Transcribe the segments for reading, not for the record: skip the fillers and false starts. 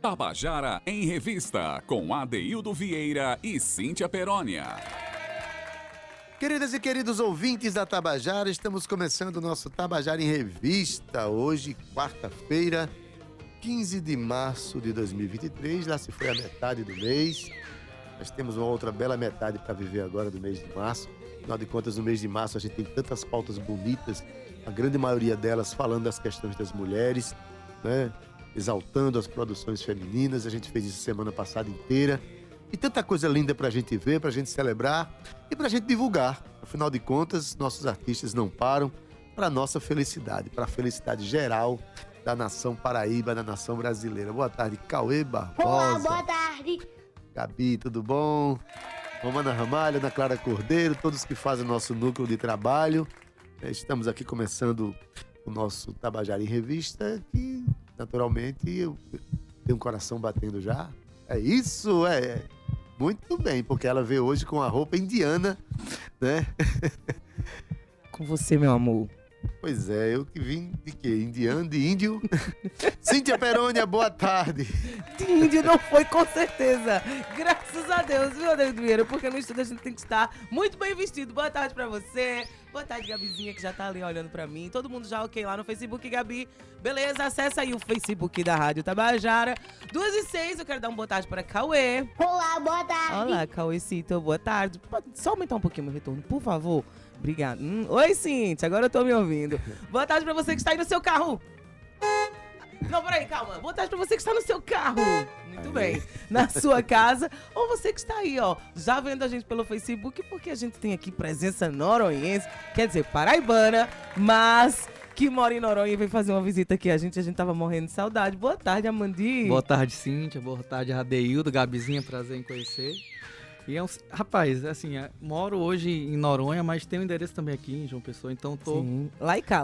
Tabajara em Revista, com Adeildo Vieira e Cíntia Peromnia. Queridas e queridos ouvintes da Tabajara, estamos começando o nosso Tabajara em Revista. Hoje, quarta-feira, 15 de março de 2023, lá se foi a metade do mês. Nós temos uma outra bela metade para viver agora do mês de março. Afinal de contas, no mês de março a gente tem tantas pautas bonitas, a grande maioria delas falando das questões das mulheres, né? Exaltando as produções femininas. A gente fez isso semana passada inteira. E tanta coisa linda pra gente ver, pra gente celebrar e pra gente divulgar. Afinal de contas, nossos artistas não param, pra nossa felicidade, pra felicidade geral da nação Paraíba, da nação brasileira. Boa tarde, Cauê Barbosa. Olá, boa tarde. Gabi, tudo bom? Romana Ramalho, Ana Clara Cordeiro, todos que fazem o nosso núcleo de trabalho. Estamos aqui começando o nosso Tabajara em Revista e, naturalmente, eu tenho um coração batendo já. É isso, é. Muito bem, porque ela veio hoje com a roupa indiana, né? Com você, meu amor. Pois é, eu que vim de quê? Indiano, de índio? Cíntia Peromnia, boa tarde. De índio não foi, com certeza. Graças a Deus, viu, Adeildo Vieira? Porque no estúdio a gente tem que estar muito bem vestido. Boa tarde pra você. Boa tarde, Gabizinha, que já tá ali olhando pra mim. Todo mundo já ok lá no Facebook, Gabi. Beleza, acessa aí o Facebook da Rádio Tabajara. 2:06, eu quero dar uma boa tarde pra Cauê. Olá, boa tarde. Olá, Cauêcito, boa tarde. Pode só aumentar um pouquinho meu retorno, por favor. Obrigada. Oi, Cíntia, agora eu tô me ouvindo. Boa tarde pra você que está aí no seu carro. Não, peraí, calma. Boa tarde pra você que está no seu carro. Muito bem. Na sua casa. Ou você que está aí, ó, já vendo a gente pelo Facebook, porque a gente tem aqui presença noronhense, quer dizer, paraibana, mas que mora em Noronha e veio fazer uma visita aqui a gente tava morrendo de saudade. Boa tarde, Amandi. Boa tarde, Cíntia. Boa tarde, Adeildo. Gabizinha, prazer em conhecer. E é um, rapaz, assim, moro hoje em Noronha, mas tenho um endereço também aqui em João Pessoa, então tô... Sim. Lá e cá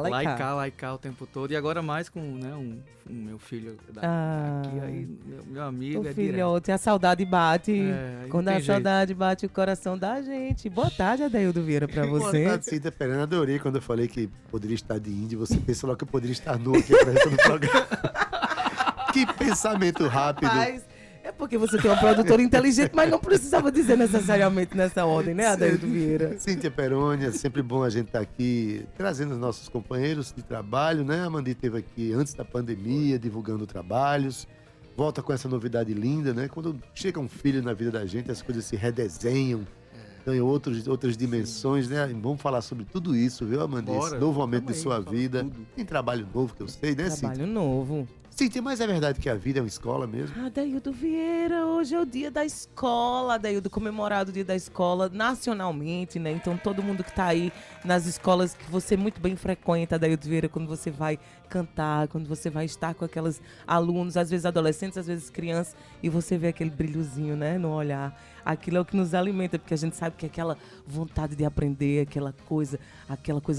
o tempo todo. E agora mais com, né, um meu filho aqui, aí, meu amigo. Filhote, a saudade bate. Quando a saudade bate o coração da gente. Boa tarde, Adeildo Vieira, pra você. Boa tarde, Cíntia Peromnia. Adorei quando eu falei que poderia estar de índio. Você pensa logo que eu poderia estar nu aqui pra essa do programa. Que pensamento rápido. Rapaz, é porque você tem uma produtora inteligente, mas não precisava dizer necessariamente nessa ordem, né, Adeildo Vieira? Cíntia Peromnia, sempre bom a gente estar aqui trazendo os nossos companheiros de trabalho, né? A Amandi esteve aqui antes da pandemia, divulgando trabalhos. Volta com essa novidade linda, né? Quando chega um filho na vida da gente, as coisas se redesenham, ganham outras dimensões, né? Vamos falar sobre tudo isso, viu, Amandi? Esse novo momento de sua vida. Tudo. Tem trabalho novo que eu sei, né, Cíntia? Trabalho novo. Cíntia, mas é verdade que a vida é uma escola mesmo? Ah, Adeildo Vieira, hoje é o dia da escola, Adeildo, comemorado o dia da escola nacionalmente, né? Então todo mundo que tá aí nas escolas que você muito bem frequenta, Adeildo Vieira, quando você vai cantar, quando você vai estar com aquelas alunos, às vezes adolescentes, às vezes crianças, e você vê aquele brilhozinho, né, no olhar. Aquilo é o que nos alimenta, porque a gente sabe que aquela vontade de aprender, aquela coisa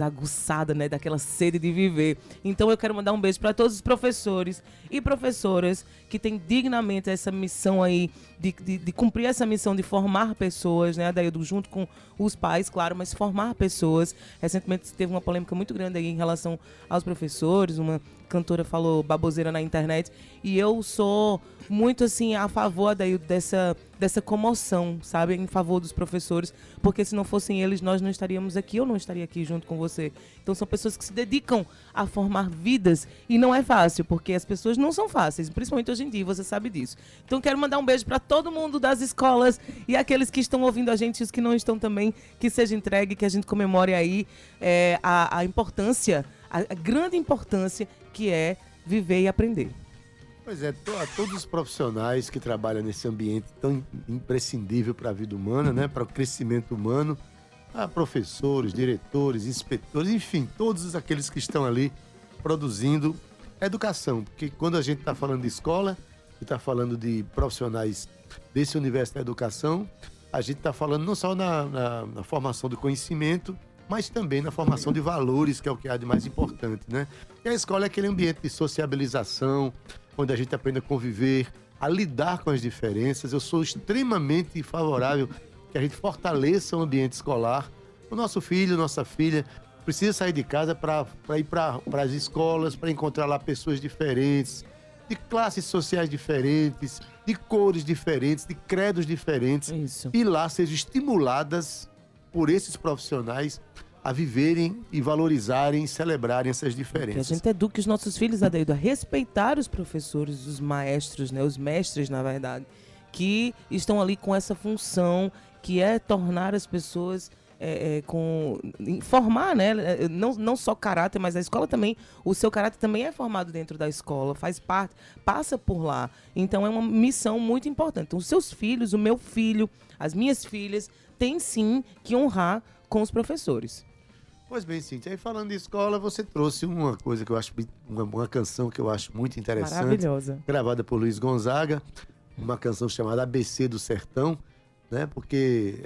aguçada, né, daquela sede de viver. Então eu quero mandar um beijo para todos os professores e professoras que têm dignamente essa missão aí, de cumprir essa missão de formar pessoas, né, Adeildo, junto com os pais, claro, mas formar pessoas. Recentemente teve uma polêmica muito grande aí em relação aos professores, uma cantora falou baboseira na internet, e eu sou muito, assim, a favor, Adeildo, dessa comoção, sabe? Em favor dos professores, porque se não fossem eles, nós não estaríamos aqui, eu não estaria aqui junto com você. Então são pessoas que se dedicam a formar vidas, e não é fácil, porque as pessoas não são fáceis, principalmente hoje em dia, você sabe disso. Então quero mandar um beijo para todo mundo das escolas, e aqueles que estão ouvindo a gente, e os que não estão também, que seja entregue, que a gente comemore aí a importância, a grande importância que é viver e aprender. Pois é, a todos os profissionais que trabalham nesse ambiente tão imprescindível para a vida humana, né, para o crescimento humano, a professores, diretores, inspetores, enfim, todos aqueles que estão ali produzindo educação. Porque quando a gente está falando de escola, está falando de profissionais desse universo da educação, a gente está falando não só na formação do conhecimento, mas também na formação de valores, que é o que há de mais importante, né? E a escola é aquele ambiente de sociabilização, onde a gente aprende a conviver, a lidar com as diferenças. Eu sou extremamente favorável que a gente fortaleça o ambiente escolar. O nosso filho, nossa filha, precisa sair de casa para ir para as escolas, para encontrar lá pessoas diferentes, de classes sociais diferentes, de cores diferentes, de credos diferentes. Isso. E lá sejam estimuladas por esses profissionais a viverem e valorizarem e celebrarem essas diferenças. Que a gente eduque os nossos filhos, Adeildo, a respeitar os professores, os maestros, né, os mestres, na verdade, que estão ali com essa função, que é tornar as pessoas... formar, né? Não só caráter, mas a escola também, o seu caráter também é formado dentro da escola, faz parte, passa por lá. Então é uma missão muito importante. Então, os seus filhos, o meu filho, as minhas filhas, têm sim que honrar com os professores. Pois bem, Cíntia, aí falando de escola, você trouxe uma coisa que eu acho, uma canção que eu acho muito interessante. Maravilhosa. Gravada por Luiz Gonzaga, uma canção chamada ABC do Sertão, né? Porque...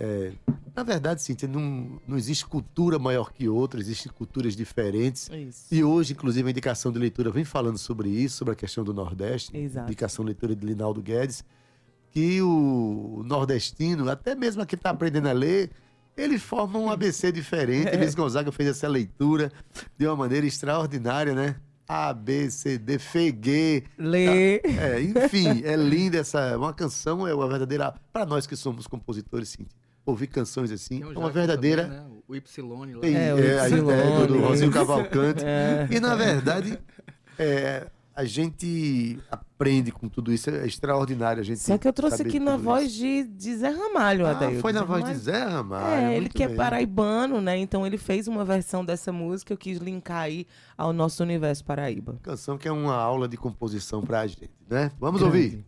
na verdade, Cíntia, não existe cultura maior que outra, existem culturas diferentes. Isso. E hoje, inclusive, a indicação de leitura vem falando sobre isso, sobre a questão do Nordeste. Exato. Indicação de leitura de Linaldo Guedes, que o nordestino, até mesmo aquele que está aprendendo a ler, ele forma um ABC diferente. Luiz Gonzaga fez essa leitura de uma maneira extraordinária, né? A, B, C, D, Feguê. Lê. Tá? Enfim, é linda essa... Uma canção, é uma verdadeira... Para nós que somos compositores, Cíntia, ouvir canções assim, é uma verdadeira... Também, né? O Y lá. O Y do Rosinho Cavalcante. E, na verdade, a gente aprende com tudo isso, é extraordinário. A gente Só que eu trouxe aqui na voz de Zé Ramalho, Adeildo. Foi na voz de Zé Ramalho. Ele que é paraibano, né? Então, ele fez uma versão dessa música, eu quis linkar aí ao nosso universo Paraíba. Canção que é uma aula de composição pra gente, né? Vamos ouvir.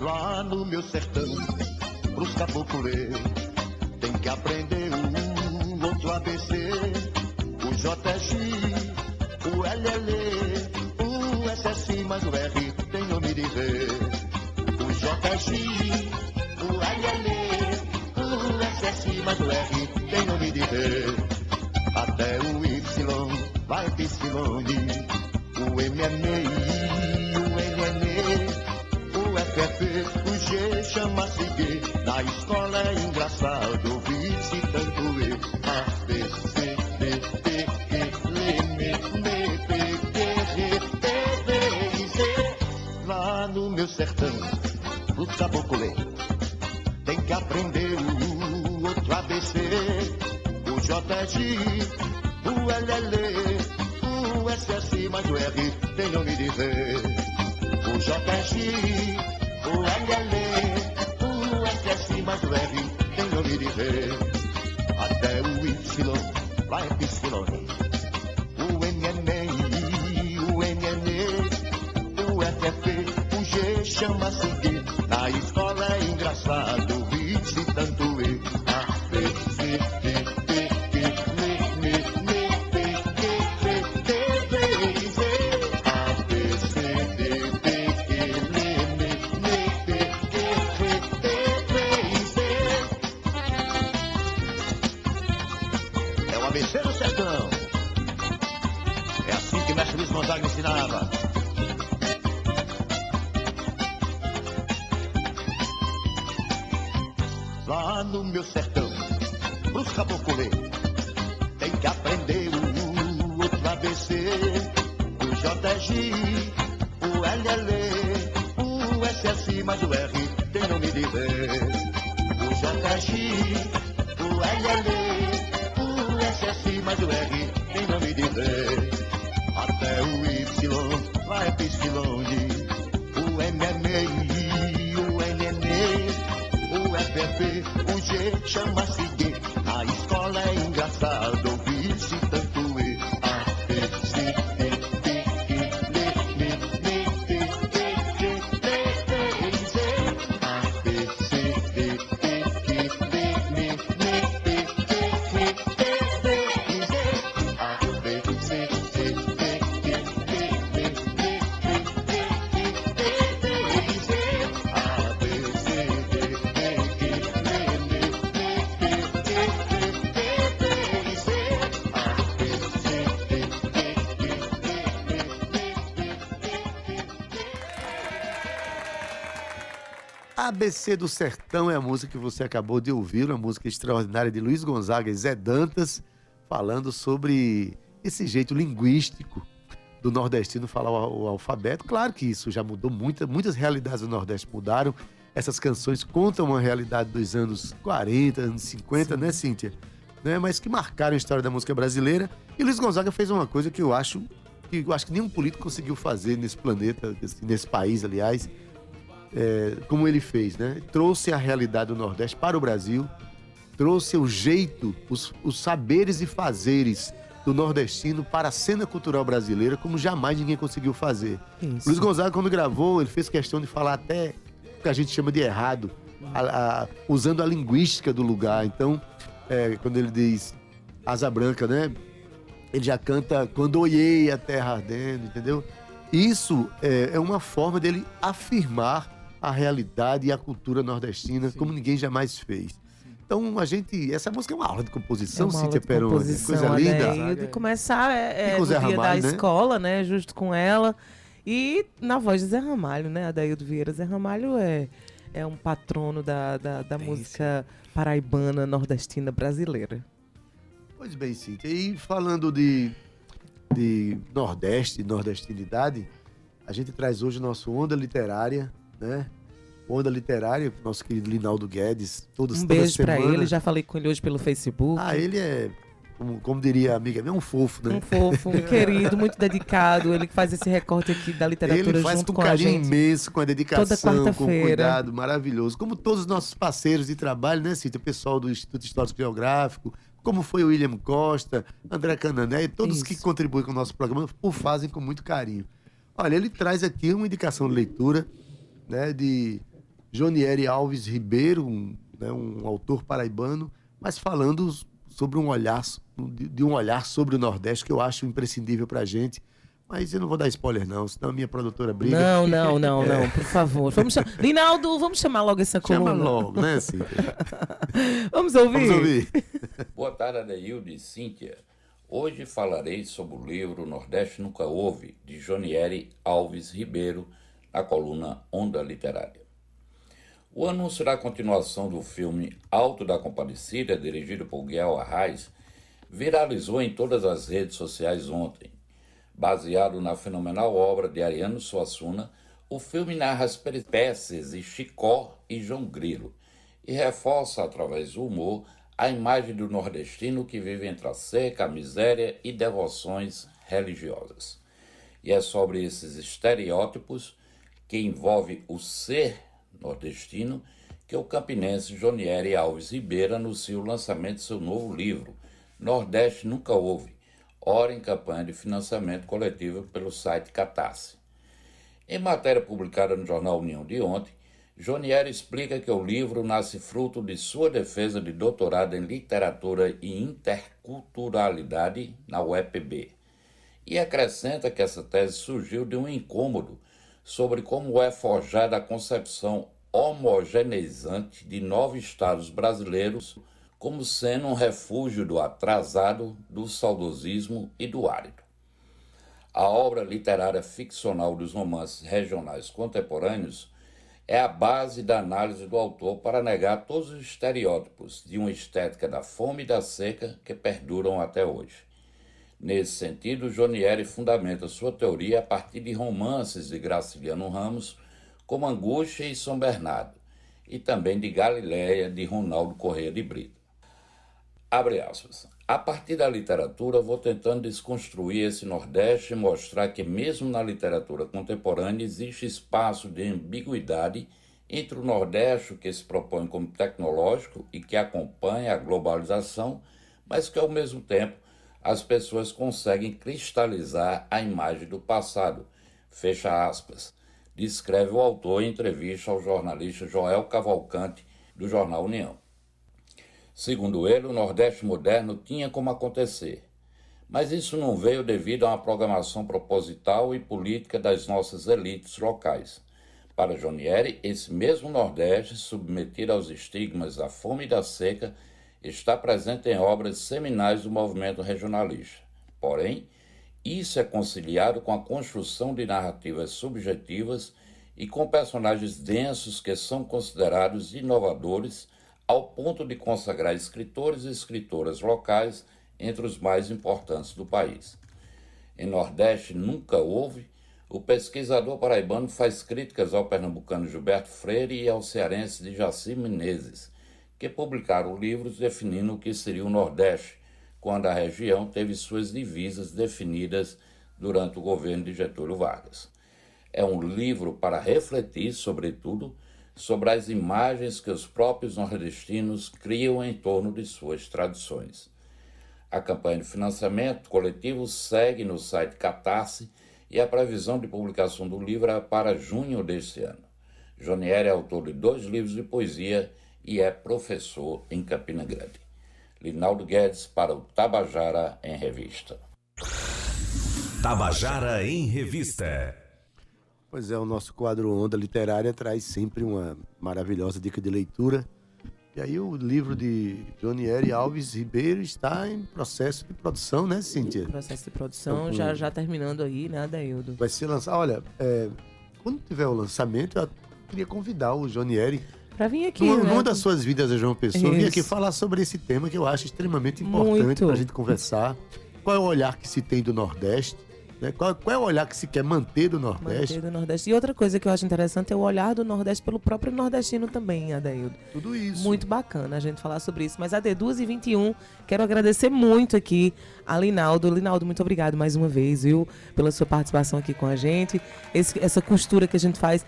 Lá no meu sertão, pros cabocurê, tem que aprender um outro ABC, o JG, o LL, o SS, mas o R tem nome de rei. O JG, o LL, o SS, mas o R tem nome de rei. Até o Y vai piscilone, o MNI, o NNE. O G chama-se G, na escola é engraçado ouvir-se tanto E. A, B, C, D, T, E, L, M, N, P, Q, R, T, B e C. Lá no meu sertão, o caboclo tem que aprender o outro ABC, o JG, o LL, o SS, mas o R tem nome de rei. O JG, o LL, o SS, mas o R tem nome de rei. Até o Y vai piscilone, o NNI, o NNE, o FF, o G chama-se G, na escola é engraçado ouvir-se tanto E. A, B, C, D, T, Q, N, N, P, Q, R, T, B e C. A, B, C, D, T, ensinava. Lá no meu sertão, pros caboculê, tem que aprender o outro ABC, o JG, o LL, o SS, mas o R tem nome de rei. O JG, o LL, o SS, mas o R tem nome de rei. Até o Y vai piscilone, o MNI, o NNE, o FF, o G chama-se G, a escola é engraçado ouvir-se tanto E. A, B, C, D, T, Q, L, M, N, P, Q, R, T, B e C. A, B, C, D, T, Q, L, M, N, P, Q, R, T, B e C. A, B, C, D, ABC do Sertão é a música que você acabou de ouvir, uma música extraordinária de Luiz Gonzaga e Zé Dantas, falando sobre esse jeito linguístico do nordestino falar o alfabeto. Claro que isso já mudou, muitas realidades do Nordeste mudaram. Essas canções contam uma realidade dos anos 40, anos 50, sim, né, Cíntia? Né? Mas que marcaram a história da música brasileira. E Luiz Gonzaga fez uma coisa que eu acho que nenhum político conseguiu fazer nesse planeta, nesse país, aliás, como ele fez, né? Trouxe a realidade do Nordeste para o Brasil, trouxe o jeito, os saberes e fazeres do nordestino para a cena cultural brasileira, como jamais ninguém conseguiu fazer. Isso. Luiz Gonzaga, quando gravou, ele fez questão de falar até o que a gente chama de errado, usando a linguística do lugar. Então, quando ele diz Asa Branca, né? Ele já canta quando olhei a terra ardendo, entendeu? Isso é uma forma dele afirmar a realidade e a cultura nordestina, sim, como ninguém jamais fez. Então, essa música é uma aula de composição, Cíntia Peromnia. Coisa linda. De começar no dia Ramalho, da escola, né? Justo com ela. E na voz de Zé Ramalho, né? Adeildo Vieira. Zé Ramalho é um patrono da música paraibana, nordestina, brasileira. Pois bem, Cíntia. E falando de Nordeste, nordestinidade, a gente traz hoje o nosso Onda Literária, né? Onda Literária, nosso querido Linaldo Guedes. Toda beijo semana. Pra ele, já falei com ele hoje pelo Facebook. Ah, ele é, como diria a amiga, é um fofo, né? Um fofo, um querido, muito dedicado. Ele que faz esse recorte aqui da literatura junto com a gente. Ele faz com carinho imenso, com a dedicação, com o cuidado maravilhoso. Como todos os nossos parceiros de trabalho, né, Cíntia? O pessoal do Instituto Histórico Geográfico, como foi o William Costa, André Canané e todos que contribuem com o nosso programa, o fazem com muito carinho. Olha, ele traz aqui uma indicação de leitura, né, de Jonieri Alves Ribeiro, um autor paraibano, mas falando sobre um olhar sobre o Nordeste que eu acho imprescindível para a gente. Mas eu não vou dar spoiler não, senão a minha produtora briga. Não, por favor. Linaldo, vamos chamar logo essa coluna. Chama logo, né, Cíntia? Vamos ouvir. Boa tarde, Adeildo e Cíntia. Hoje falarei sobre o livro Nordeste Nunca Houve, de Jonieri Alves Ribeiro, na coluna Onda Literária. O anúncio da continuação do filme Alto da Compadecida, dirigido por Guel Arraes, viralizou em todas as redes sociais ontem. Baseado na fenomenal obra de Ariano Suassuna, o filme narra as peripécias de Chicó e João Grilo e reforça, através do humor, a imagem do nordestino que vive entre a seca, a miséria e devoções religiosas. E é sobre esses estereótipos que envolve o ser nordestino que o campinense Jonieri Alves Ribeiro anuncia o lançamento de seu novo livro, Nordeste Nunca Houve, ora em campanha de financiamento coletivo pelo site Catarse. Em matéria publicada no Jornal União de ontem, Jonieri explica que o livro nasce fruto de sua defesa de doutorado em literatura e interculturalidade na UEPB, e acrescenta que essa tese surgiu de um incômodo sobre como é forjada a concepção homogeneizante de 9 estados brasileiros como sendo um refúgio do atrasado, do saudosismo e do árido. A obra literária ficcional dos romances regionais contemporâneos é a base da análise do autor para negar todos os estereótipos de uma estética da fome e da seca que perduram até hoje. Nesse sentido, Jonieri fundamenta sua teoria a partir de romances de Graciliano Ramos, como Angústia e São Bernardo, e também de Galileia, de Ronaldo Correia de Brito. Abre aspas. A partir da literatura, vou tentando desconstruir esse Nordeste e mostrar que mesmo na literatura contemporânea existe espaço de ambiguidade entre o Nordeste, que se propõe como tecnológico e que acompanha a globalização, mas que ao mesmo tempo as pessoas conseguem cristalizar a imagem do passado. Fecha aspas. Descreve o autor em entrevista ao jornalista Joel Cavalcante, do Jornal União. Segundo ele, o Nordeste moderno tinha como acontecer, mas isso não veio devido a uma programação proposital e política das nossas elites locais. Para Jonieri, esse mesmo Nordeste, submetido aos estigmas da fome e da seca, está presente em obras seminais do movimento regionalista. Porém, isso é conciliado com a construção de narrativas subjetivas e com personagens densos que são considerados inovadores ao ponto de consagrar escritores e escritoras locais entre os mais importantes do país. Em Nordeste nunca houve, o pesquisador paraibano faz críticas ao pernambucano Gilberto Freire e ao cearense de Jaci Menezes, que publicaram livros definindo o que seria o Nordeste, quando a região teve suas divisas definidas durante o governo de Getúlio Vargas. É um livro para refletir, sobretudo, sobre as imagens que os próprios nordestinos criam em torno de suas tradições. A campanha de financiamento coletivo segue no site Catarse e a previsão de publicação do livro é para junho deste ano. Jonieri é autor de 2 livros de poesia e é professor em Campina Grande. Linaldo Guedes para o Tabajara em Revista. Tabajara em Revista. Pois é, o nosso quadro Onda Literária traz sempre uma maravilhosa dica de leitura. E aí o livro de Jonieri Alves Ribeiro está em processo de produção, né, Cíntia? Processo de produção, então, já terminando aí, né, Adeildo? Vai ser lançado. Olha, quando tiver o lançamento, eu queria convidar o Jonieri para vir aqui, uma das suas vidas, João Pessoa, vir aqui falar sobre esse tema que eu acho extremamente importante para a gente conversar. Qual é o olhar que se tem do Nordeste? Né? Qual é o olhar que se quer manter do Nordeste? Manter do Nordeste. E outra coisa que eu acho interessante é o olhar do Nordeste pelo próprio nordestino também, Adeildo. Tudo isso. Muito bacana a gente falar sobre isso. Mas, Ade, 2h21, quero agradecer muito aqui a Linaldo. Linaldo, muito obrigado mais uma vez, viu, pela sua participação aqui com a gente. Essa costura que a gente faz,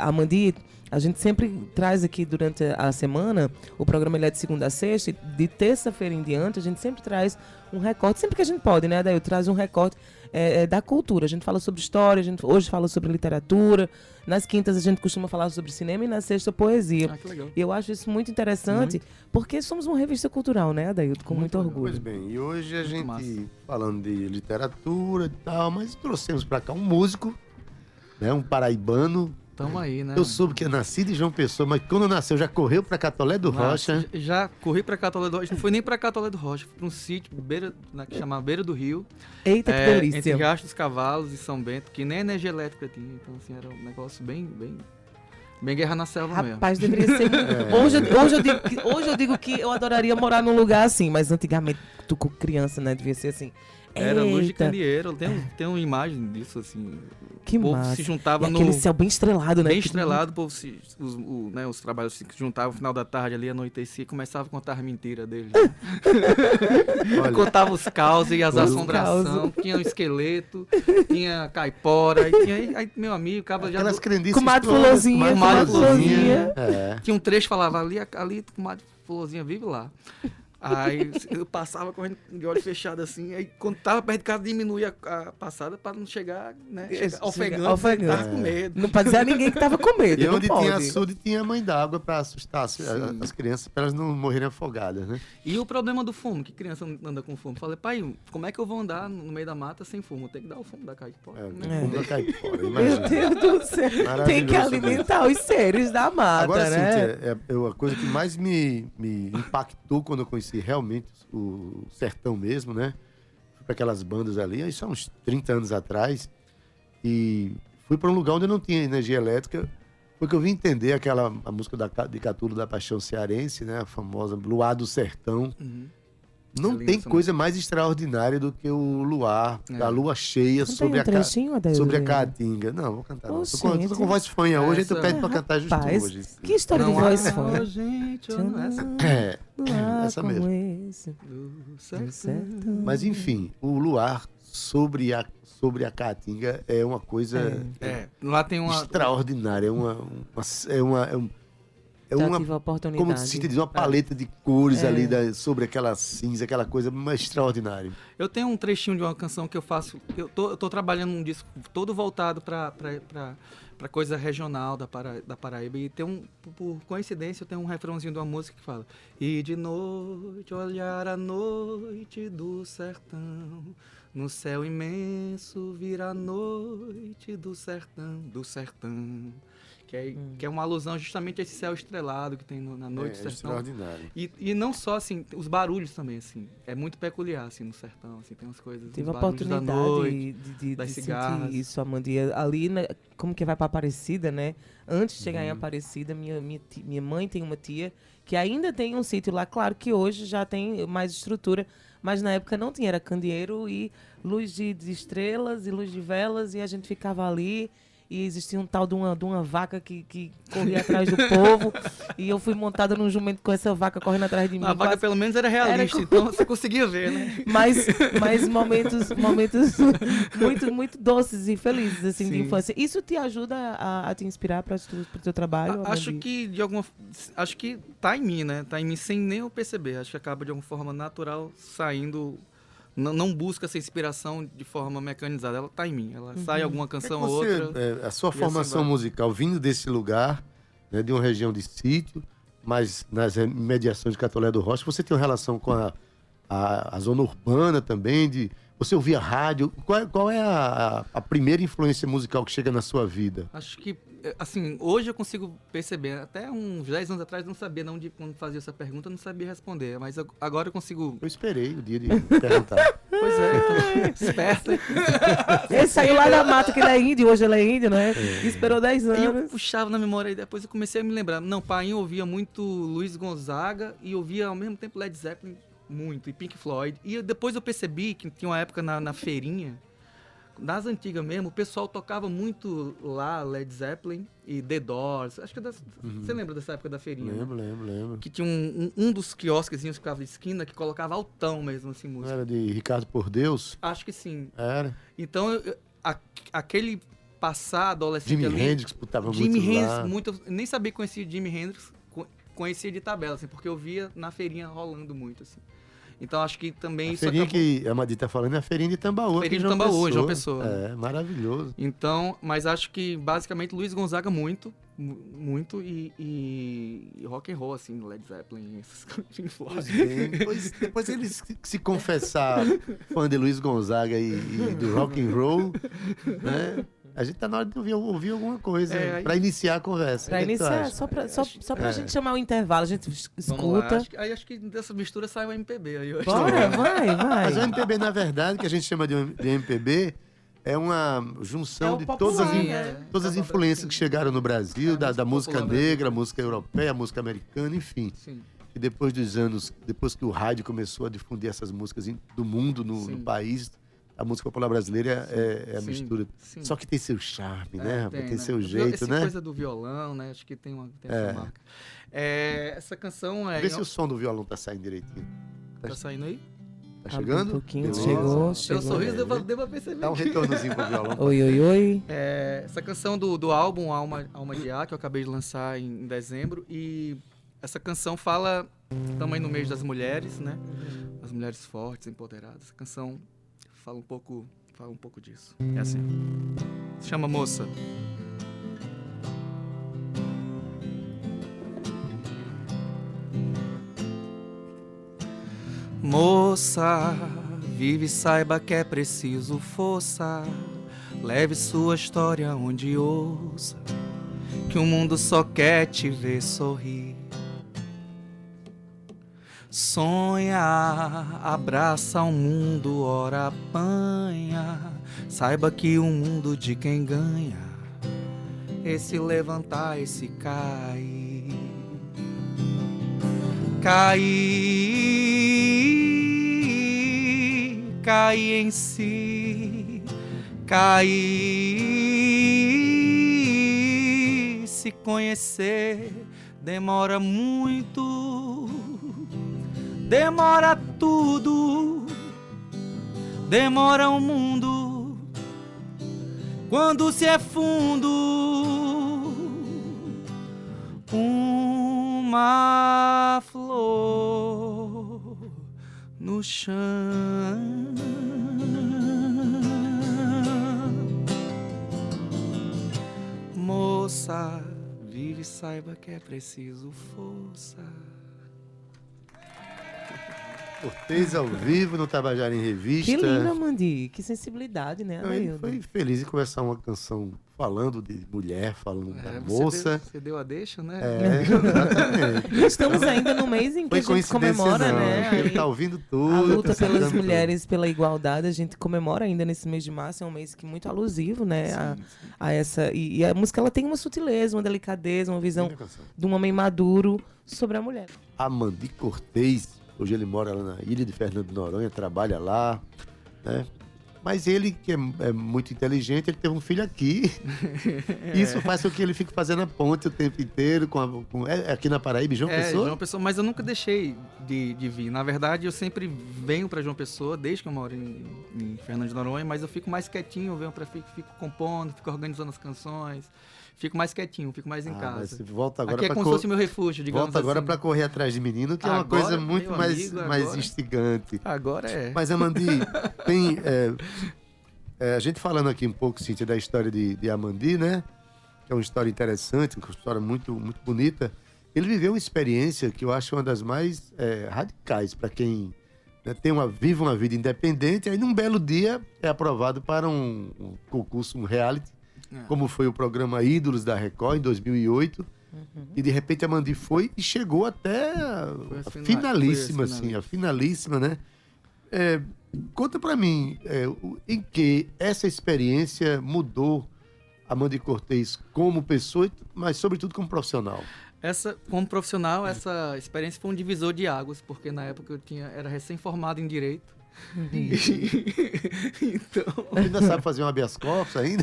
Amandi, a gente sempre traz aqui durante a semana, o programa ele é de segunda a sexta, e de terça-feira em diante, a gente sempre traz um recorte, sempre que a gente pode, né, Adeildo, traz um recorte da cultura. A gente fala sobre história, a gente hoje fala sobre literatura, nas quintas a gente costuma falar sobre cinema e na sexta poesia. Ah, que legal. E eu acho isso muito interessante, porque somos uma revista cultural, né, Adeildo? Com muito orgulho. Pois bem, e hoje a gente falando de literatura e tal, mas trouxemos para cá um músico, né, um paraibano. Tamo aí, né? Eu soube que é nascido em João Pessoa, mas quando nasceu já correu para Catolé do Rocha. Já corri para Catolé do Rocha, não foi nem para Catolé do Rocha, foi para um sítio que chamava Beira do Rio. Eita, que delícia! Entre Riacho dos Cavalos e São Bento, que nem energia elétrica tinha, então assim, era um negócio bem guerra na selva mesmo. Rapaz, deveria ser muito... Hoje eu digo que eu adoraria morar num lugar assim, mas antigamente, tu com criança, né, devia ser assim... Era luz de candeeiro, tem uma imagem disso, assim. Que massa. O povo se juntava no... aquele céu bem estrelado, né? Bem estrelado, o povo os trabalhos se juntavam no final da tarde ali, anoitecia, e começava a contar as mentiras dele. Contava os caos e as assombrações, tinha o esqueleto, tinha caipora, e tinha aí, meu amigo, acaba já... Aquelas crendices... Comadre Fulozinha. Tinha um trecho que falava, ali, comadre Fulozinha vive lá. Aí eu passava correndo de olho fechado assim, aí quando tava perto de casa diminuía a passada para não chegar, né? Ofegante. Tava com medo. Não pra dizer a ninguém que tava com medo. E onde tinha açude tinha mãe d'água para assustar as crianças, para elas não morrerem afogadas, né? E o problema do fumo, que criança anda com fumo. Falei, pai, como é que eu vou andar no meio da mata sem fumo? Tem que dar o fumo da caipora. Fumo da caipora, imagina. Meu Deus do céu. Tem que alimentar os seres da mata. Agora, né? Cíntia, a coisa que mais me impactou quando eu conheci realmente o sertão mesmo, né? Fui para aquelas bandas ali, isso há uns 30 anos atrás, e fui para um lugar onde não tinha energia elétrica, porque eu vim entender a música de Catulo da Paixão Cearense, né? A famosa Luar do Sertão. Não tem coisa mais extraordinária do que o luar, da lua cheia sobre a caatinga. Não, vou cantar. Estou com voz fanha hoje, tu pede para cantar justo hoje. Que história de voz fanha? Essa mesmo. Mas enfim, o luar sobre a caatinga é uma coisa lá tem uma extraordinária, é uma oportunidade. Como se diz, uma paleta de cores ali sobre aquela cinza, aquela coisa extraordinária. Eu tenho um trechinho de uma canção que eu faço, eu tô trabalhando um disco todo voltado para coisa regional da Paraíba, e tem por coincidência eu tenho um refrãozinho de uma música que fala: e de noite olhar a noite do sertão, no céu imenso vir a noite do sertão, do sertão. que é uma alusão justamente a esse céu estrelado que tem na noite do sertão. Extraordinário. E não só, assim, os barulhos também, assim, é muito peculiar, assim, no sertão, assim, tem umas coisas, tive a oportunidade da noite, das cigarras. Sentir isso, Amandi, ali, como que vai pra Aparecida, né? Antes de chegar em Aparecida, minha mãe tem uma tia que ainda tem um sítio lá, claro que hoje já tem mais estrutura, mas na época não tinha, era candeeiro e luz de estrelas e luz de velas, e a gente ficava ali, e existia um tal de uma vaca que corria atrás do povo, e eu fui montada num jumento com essa vaca correndo atrás de mim. A vaca pelo menos era realista, então você conseguia ver, né? Mas momentos muito, muito doces e felizes, assim, de infância. Isso te ajuda a te inspirar para o teu trabalho? Acho que tá em mim, né? Tá em mim sem nem eu perceber. Acho que acaba de alguma forma natural saindo... Não busca essa inspiração de forma mecanizada, ela está em mim, ela sai alguma canção ou outra. A sua formação assim musical vindo desse lugar, né, de uma região de sítio, mas nas imediações de Catolé do Rocha, você tem uma relação com a zona urbana também, você ouvia rádio, qual é a primeira influência musical que chega na sua vida? Acho que, assim, hoje eu consigo perceber, até uns 10 anos atrás eu não sabia, quando fazia essa pergunta, eu não sabia responder, mas agora eu consigo... Eu esperei o dia de perguntar. Pois é, então, esperta. Ele saiu lá da mata, que ele é índio, hoje ele é índio, né? É. Esperou 10 anos. E eu puxava na memória e depois eu comecei a me lembrar. Não, pai, eu ouvia muito Luiz Gonzaga e ouvia ao mesmo tempo Led Zeppelin muito, e Pink Floyd. E depois eu percebi que tinha uma época na feirinha, das antigas mesmo, o pessoal tocava muito lá Led Zeppelin e The Doors. Acho que você lembra dessa época da feirinha? Lembro. Que tinha um dos quiosquezinhos que ficava de esquina que colocava altão mesmo, assim, música. Era de Ricardo por Deus? Acho que sim. Era. Então, aquele passar adolescente Jimi ali... Jimi Hendrix, eu nem sabia que conhecia Jimi Hendrix, conhecia de tabela, assim, porque eu via na feirinha rolando muito, assim. Então, acho que também isso acabou... A feirinha que a Amandi está falando é a feirinha de Tambaú. Feirinha de Tambaú, João Pessoa. É, maravilhoso. Então, mas acho que, basicamente, Luiz Gonzaga muito e rock and roll, assim, Led Zeppelin, essas coisas. Depois eles se confessar fã de Luiz Gonzaga e do rock and roll, né? A gente tá na hora de ouvir alguma coisa para iniciar a conversa. Para iniciar, só pra gente chamar o intervalo, a gente escuta. Acho que dessa mistura sai o MPB. Aí hoje. Bora, vai. Mas o MPB, na verdade, que a gente chama de MPB, é uma junção de todas as influências que chegaram no Brasil, da música negra, música europeia, música americana, enfim. Sim. E depois que o rádio começou a difundir essas músicas do mundo, no país... A música popular brasileira é a mistura. Sim. Só que tem seu charme, né? Tem seu jeito, essa né? Essa coisa do violão, né? Acho que tem essa marca. Essa canção é... Vê se o som do violão tá saindo direitinho. Tá saindo aí? Tá chegando? Um pouquinho. Chegou. Pelo sorriso deu pra perceber. Dá um retornozinho pro violão. Oi. Essa canção do álbum Alma de Ar, que eu acabei de lançar em dezembro. E essa canção fala... Estamos aí no mês das mulheres, né? As mulheres fortes, empoderadas. Essa canção... Fala um pouco disso. É assim. Se chama Moça. Moça, vive e saiba que é preciso força. Leve sua história onde ouça, que o mundo só quer te ver sorrir. Sonha, abraça o mundo, ora apanha. Saiba que o mundo de quem ganha, esse levantar, esse cair. Cair em si, cair, se conhecer demora muito. Demora tudo, demora o mundo, quando se é fundo, uma flor no chão. Moça, vive e saiba que é preciso força. Cortez ao vivo no Tabajara em Revista. Que linda, Amandi. Que sensibilidade, né? Foi feliz em conversar uma canção falando de mulher, falando da moça. Você deu a deixa, né? É, exatamente. Estamos ainda no mês em que a gente comemora, não, né? Ele está ouvindo tudo. A luta pelas mulheres, pela igualdade, a gente comemora ainda nesse mês de março. É um mês que é muito alusivo, né? Sim, a essa. E a música ela tem uma sutileza, uma delicadeza, uma visão de um homem maduro sobre a mulher. Amandi Cortez, hoje ele mora lá na ilha de Fernando de Noronha, trabalha lá, né? Mas ele, que é muito inteligente, ele teve um filho aqui. Isso faz com que ele fique fazendo a ponte o tempo inteiro. Aqui na Paraíba, João Pessoa? É, João Pessoa, mas eu nunca deixei de vir. Na verdade, eu sempre venho para João Pessoa, desde que eu moro em Fernando de Noronha, mas eu fico mais quietinho, eu venho para fico compondo, fico organizando as canções. Fico mais quietinho, fico mais em casa. Volta agora aqui é como se fosse meu refúgio, digamos assim. Volta agora para correr atrás de menino, que agora, é uma coisa muito mais instigante. Agora é. Mas, Amandi, tem... a gente falando aqui um pouco, Cíntia, da história de Amandi, né? Que é uma história interessante, uma história muito, muito bonita. Ele viveu uma experiência que eu acho uma das mais radicais para quem... Tem vive uma vida independente, aí num belo dia é aprovado para um concurso, um reality, como foi o programa Ídolos da Record, em 2008. Uhum. E de repente a Amandi foi e chegou até a finalíssima, né? Conta pra mim, em que essa experiência mudou a Amandi Cortez como pessoa, mas sobretudo como profissional? Como profissional, essa experiência foi um divisor de águas, porque na época eu era recém-formado em Direito. Então, ainda sabe fazer um habeas corpus ainda?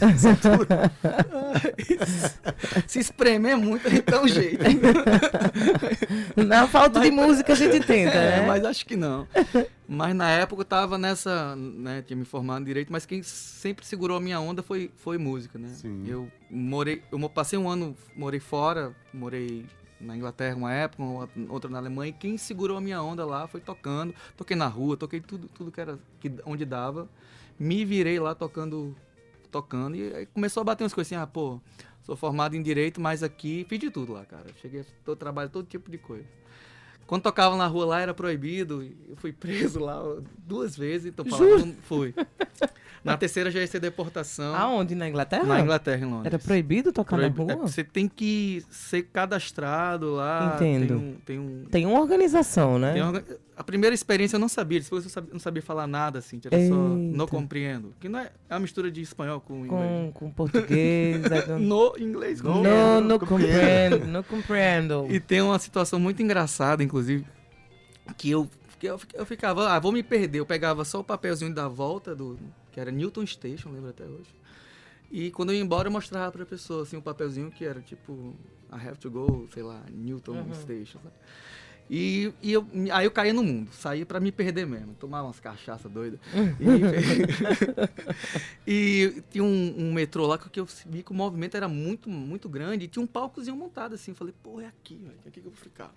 Se espremer muito, então jeito. Na falta de música a gente tenta, né? Mas acho que não. Mas na época eu tava nessa, né, tinha me formado em Direito, mas quem sempre segurou a minha onda foi música, né? Sim. Eu passei um ano, morei fora, morei na Inglaterra uma época, outra na Alemanha, e quem segurou a minha onda lá foi tocando. Toquei na rua, toquei tudo que era onde dava. Me virei lá tocando, e aí começou a bater umas coisas assim, sou formado em Direito, mas aqui fiz de tudo lá, cara. Cheguei, trabalho, todo tipo de coisa. Quando tocava na rua lá, era proibido, eu fui preso lá 2 vezes, então falando, fui. Na terceira já ia ser deportação. Aonde? Na Inglaterra? Na Inglaterra, em Londres. Era proibido tocar na rua? Você tem que ser cadastrado lá. Entendo. Tem uma organização, né? A primeira experiência eu não sabia, depois eu não sabia falar nada, assim, era só não compreendo. Que não é uma mistura de espanhol com inglês. Com português. No inglês. Não compreendo, não compreendo. E tem uma situação muito engraçada, inclusive, que eu ficava, vou me perder. Eu pegava só o papelzinho da volta que era Newton Station, lembro até hoje. E quando eu ia embora, eu mostrava pra pessoa, assim, um papelzinho que era tipo, I have to go, sei lá, Newton Station. Sabe? E aí eu caía no mundo, saía pra me perder mesmo, tomava umas cachaças doidas. E tinha um metrô lá que eu vi que o movimento era muito, muito grande, e tinha um palcozinho montado assim. Falei, é aqui, velho, aqui que eu vou ficar.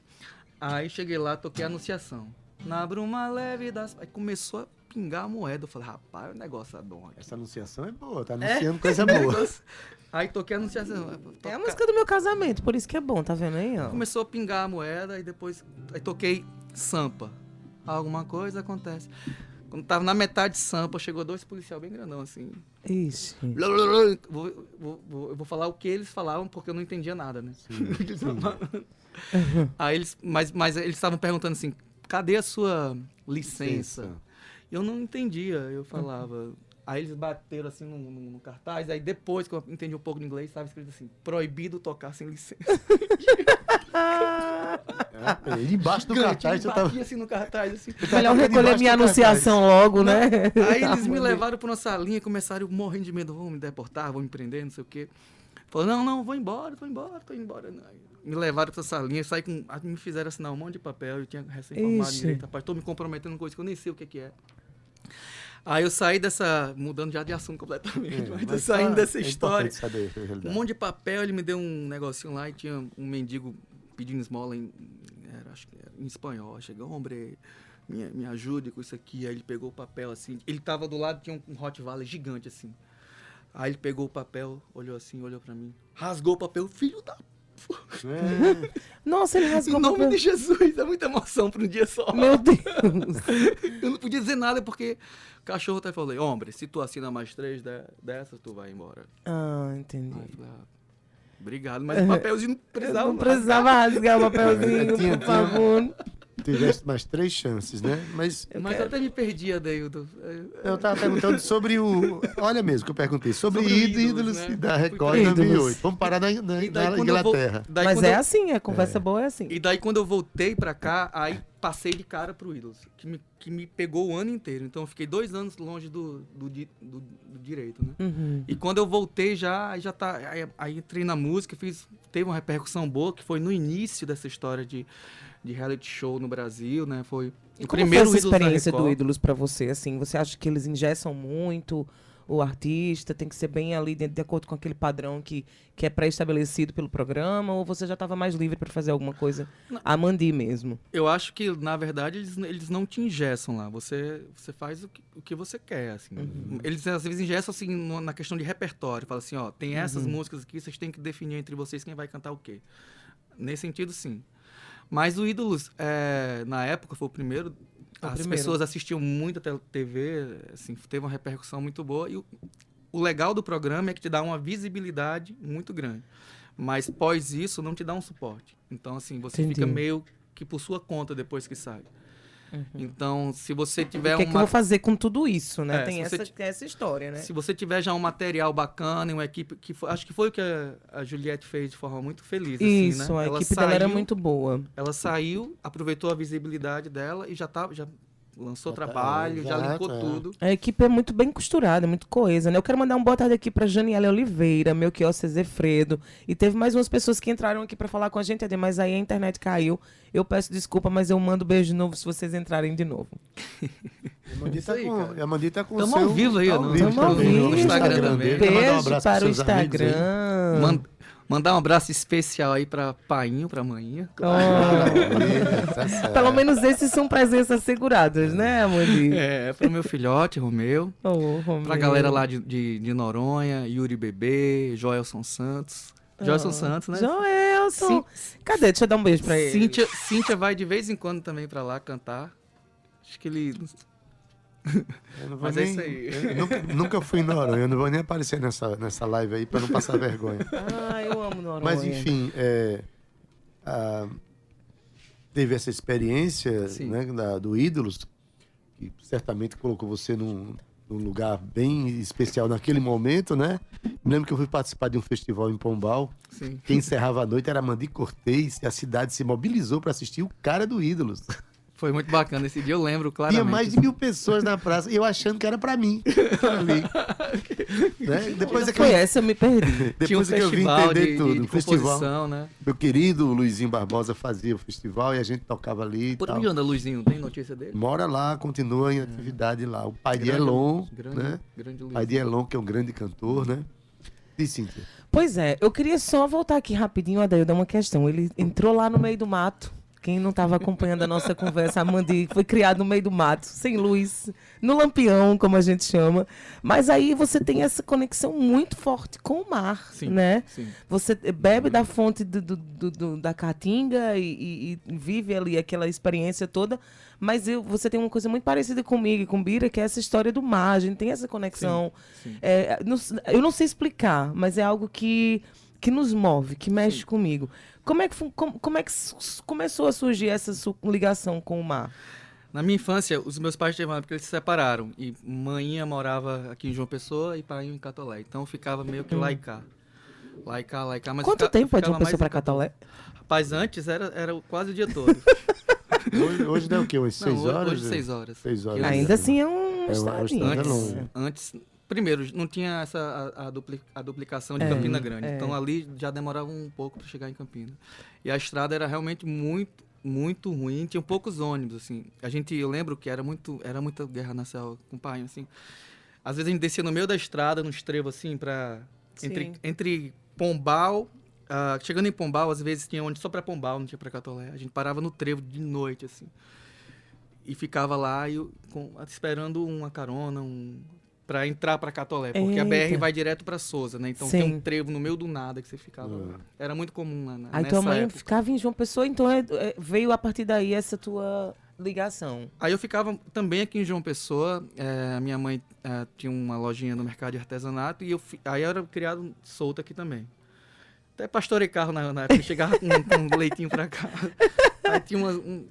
Aí cheguei lá, toquei a Anunciação. Na bruma leve das... Aí começou a pingar a moeda. Eu falei, rapaz, o negócio é bom aqui. Essa Anunciação é boa, tá anunciando coisa boa. Aí toquei a Anunciação. É a música do meu casamento, por isso que é bom, tá vendo aí? Ó. Começou a pingar a moeda e depois... Aí toquei Sampa. Alguma coisa acontece. Quando tava na metade de Sampa, chegou 2 policiais bem grandão, assim. Isso. Eu vou falar o que eles falavam, porque eu não entendia nada, né? Sim. Aí eles... Mas eles estavam perguntando assim... Cadê a sua licença? Eu não entendia, eu falava. Aí eles bateram assim no cartaz, aí depois que eu entendi um pouco de inglês, estava escrito assim, proibido tocar sem licença. Debaixo do cartaz, eu tava... assim no cartaz, assim. Melhor recolher minha Anunciação logo, né? Aí eles me levaram para nossa linha, começaram morrendo de medo, vão me deportar, vão me prender, não sei o quê. Falou, não, vou embora. Me levaram pra essa linha, saí com... Me fizeram assinar um monte de papel, eu tinha recém-formado em Direito, rapaz. Tô me comprometendo com coisa que eu nem sei o que é. Aí eu saí dessa... Mudando já de assunto completamente, mas tô saindo dessa história. Saber, um monte de papel, ele me deu um negocinho lá e tinha um mendigo pedindo esmola acho que era em espanhol. Chegou, hombre, me ajude com isso aqui. Aí ele pegou o papel, assim... Ele tava do lado, tinha um Rottweiler gigante, assim. Aí ele pegou o papel, olhou assim, olhou pra mim. Rasgou o papel, filho da... É. Nossa, ele rasgou. Em nome de Jesus, é muita emoção para um dia só. Meu Deus. Eu não podia dizer nada porque o cachorro até falou: homem, se tu assina mais 3 dessas, tu vai embora. Ah, entendi. Aí eu falei, obrigado, mas o papelzinho precisava. Não precisava rasgar o papelzinho, por favor. Tiveste mais 3 chances, né? Mas até me perdi, Adeildo. Eu tava perguntando sobre o... Olha mesmo que eu perguntei. Sobre ídolos, né? Da Record em 2008. Vamos parar na Inglaterra. Mas é assim, a conversa boa é assim. E daí quando eu voltei pra cá, aí passei de cara pro ídolos, que me pegou o ano inteiro. Então eu fiquei 2 anos longe do direito, né? Uhum. E quando eu voltei já tá... Aí entrei na música, teve uma repercussão boa, que foi no início dessa história de reality show no Brasil, né? Foi o primeiro ídolo da Record. E como foi essa experiência do Ídolos pra você, assim? Você acha que eles engessam muito o artista? Tem que ser bem ali dentro, de acordo com aquele padrão que é pré-estabelecido pelo programa? Ou você já estava mais livre para fazer alguma coisa? Amandi mesmo. Eu acho que, na verdade, eles não te engessam lá. Você faz o que você quer, assim. Uhum. Eles, às vezes, engessam, assim, na questão de repertório. Fala assim, ó, tem essas músicas aqui, vocês têm que definir entre vocês quem vai cantar o quê. Nesse sentido, sim. Mas o Ídolos, na época, foi o primeiro. As pessoas assistiam muito a TV, assim, teve uma repercussão muito boa. E o legal do programa é que te dá uma visibilidade muito grande. Mas, pós isso, não te dá um suporte. Então, assim, você fica meio que por sua conta depois que sai. Uhum. Então, se você tiver o que eu vou fazer com tudo isso, né? Tem essa história, né? Se você tiver já um material bacana e uma equipe... acho que foi o que a Juliette fez de forma muito feliz. Isso, assim, né? A equipe dela era muito boa. Ela saiu, aproveitou a visibilidade dela e já lançou trabalho, já linkou tudo. A equipe é muito bem costurada, muito coesa, né? Eu quero mandar um boa tarde aqui para Jonieri Oliveira, Melchior Cezefredo. E teve mais umas pessoas que entraram aqui para falar com a gente, mas aí a internet caiu. Eu peço desculpa, mas eu mando beijo de novo se vocês entrarem de novo. A Amandi tá com o seu... Estamos ao vivo aí, não? Estamos ao vivo no Instagram também. Beijo para o Instagram. Mandar um abraço especial aí pra Painho, pra Maninha. Pelo menos esses são presenças asseguradas, né, Amandi? Pro meu filhote, Romeu. Romeu. Pra galera lá de Noronha, Yuri Bebê, Joelson Santos. Joelson Santos, né? Joelson! Cadê? Deixa eu dar um beijo pra ele. Cíntia vai de vez em quando também pra lá cantar. Acho que ele... Mas é isso aí. Nunca fui na Noronha, eu não vou nem aparecer nessa live aí para não passar vergonha. Ah, eu amo Noronha. Mas enfim, teve essa experiência, né, do Ídolos, que certamente colocou você num lugar bem especial naquele momento, né? Me lembro que eu fui participar de um festival em Pombal. Sim. Quem encerrava a noite era Amandi Cortez, e a cidade se mobilizou para assistir o cara do Ídolos. Foi muito bacana esse dia, eu lembro claramente. Tinha mais de 1.000 pessoas na praça, eu achando que era pra mim. Né? Depois é que eu me perdi. Depois é que eu vim entender tudo. O festival, né? Meu querido Luizinho Barbosa fazia o festival e a gente tocava ali. Por onde anda Luizinho? Tem notícia dele? Mora lá, continua em atividade lá. O pai de Elon, né? O pai de Elon, que é um grande cantor, né? E Cíntia. Pois é, eu queria só voltar aqui rapidinho, Adeildo, dar uma questão. Ele entrou lá no meio do mato. Quem não estava acompanhando a nossa conversa, Amandi, foi criado no meio do mato, sem luz, no lampião, como a gente chama. Mas aí você tem essa conexão muito forte com o mar, sim, né? Sim. Você bebe da fonte da caatinga e vive ali aquela experiência toda. Mas você tem uma coisa muito parecida comigo e com Bira, que é essa história do mar. A gente tem essa conexão. Sim, sim. Eu não sei explicar, mas é algo que nos move, que mexe comigo. Como é que começou a surgir essa ligação com o mar? Na minha infância, os meus pais tinham, porque eles se separaram. E maninha morava aqui em João Pessoa e pai em Catolé. Então eu ficava meio que lá e cá. Lá e cá, lá e cá. Mas quanto tempo é de João Pessoa para Catolé? Rapaz, antes era quase o dia todo. Hoje dá o quê? Umas 6 horas? Hoje 6 horas. 6 horas. Ainda assim é um estadinho. Antes... Primeiro, não tinha essa a duplicação de Campina Grande. Então, ali já demorava um pouco para chegar em Campina. E a estrada era realmente muito, muito ruim. Tinha poucos ônibus, assim. Eu lembro que era muita guerra na selva com o pai, assim. Às vezes, a gente descia no meio da estrada, nos trevos, assim, entre Pombal... chegando em Pombal, às vezes, tinha ônibus só para Pombal, não tinha para Catolé. A gente parava no trevo de noite, assim. E ficava lá, esperando uma carona, Pra entrar pra Catolé, porque a BR vai direto pra Sousa, né? Então tem um trevo no meio do nada que você ficava lá. Era muito comum lá, né? Aí tua mãe ficava em João Pessoa, então veio a partir daí essa tua ligação. Aí eu ficava também aqui em João Pessoa, minha mãe tinha uma lojinha no mercado de artesanato, e aí eu era criado solto aqui também. Até pastorei carro na época, chegava com um leitinho pra casa. Aí tinha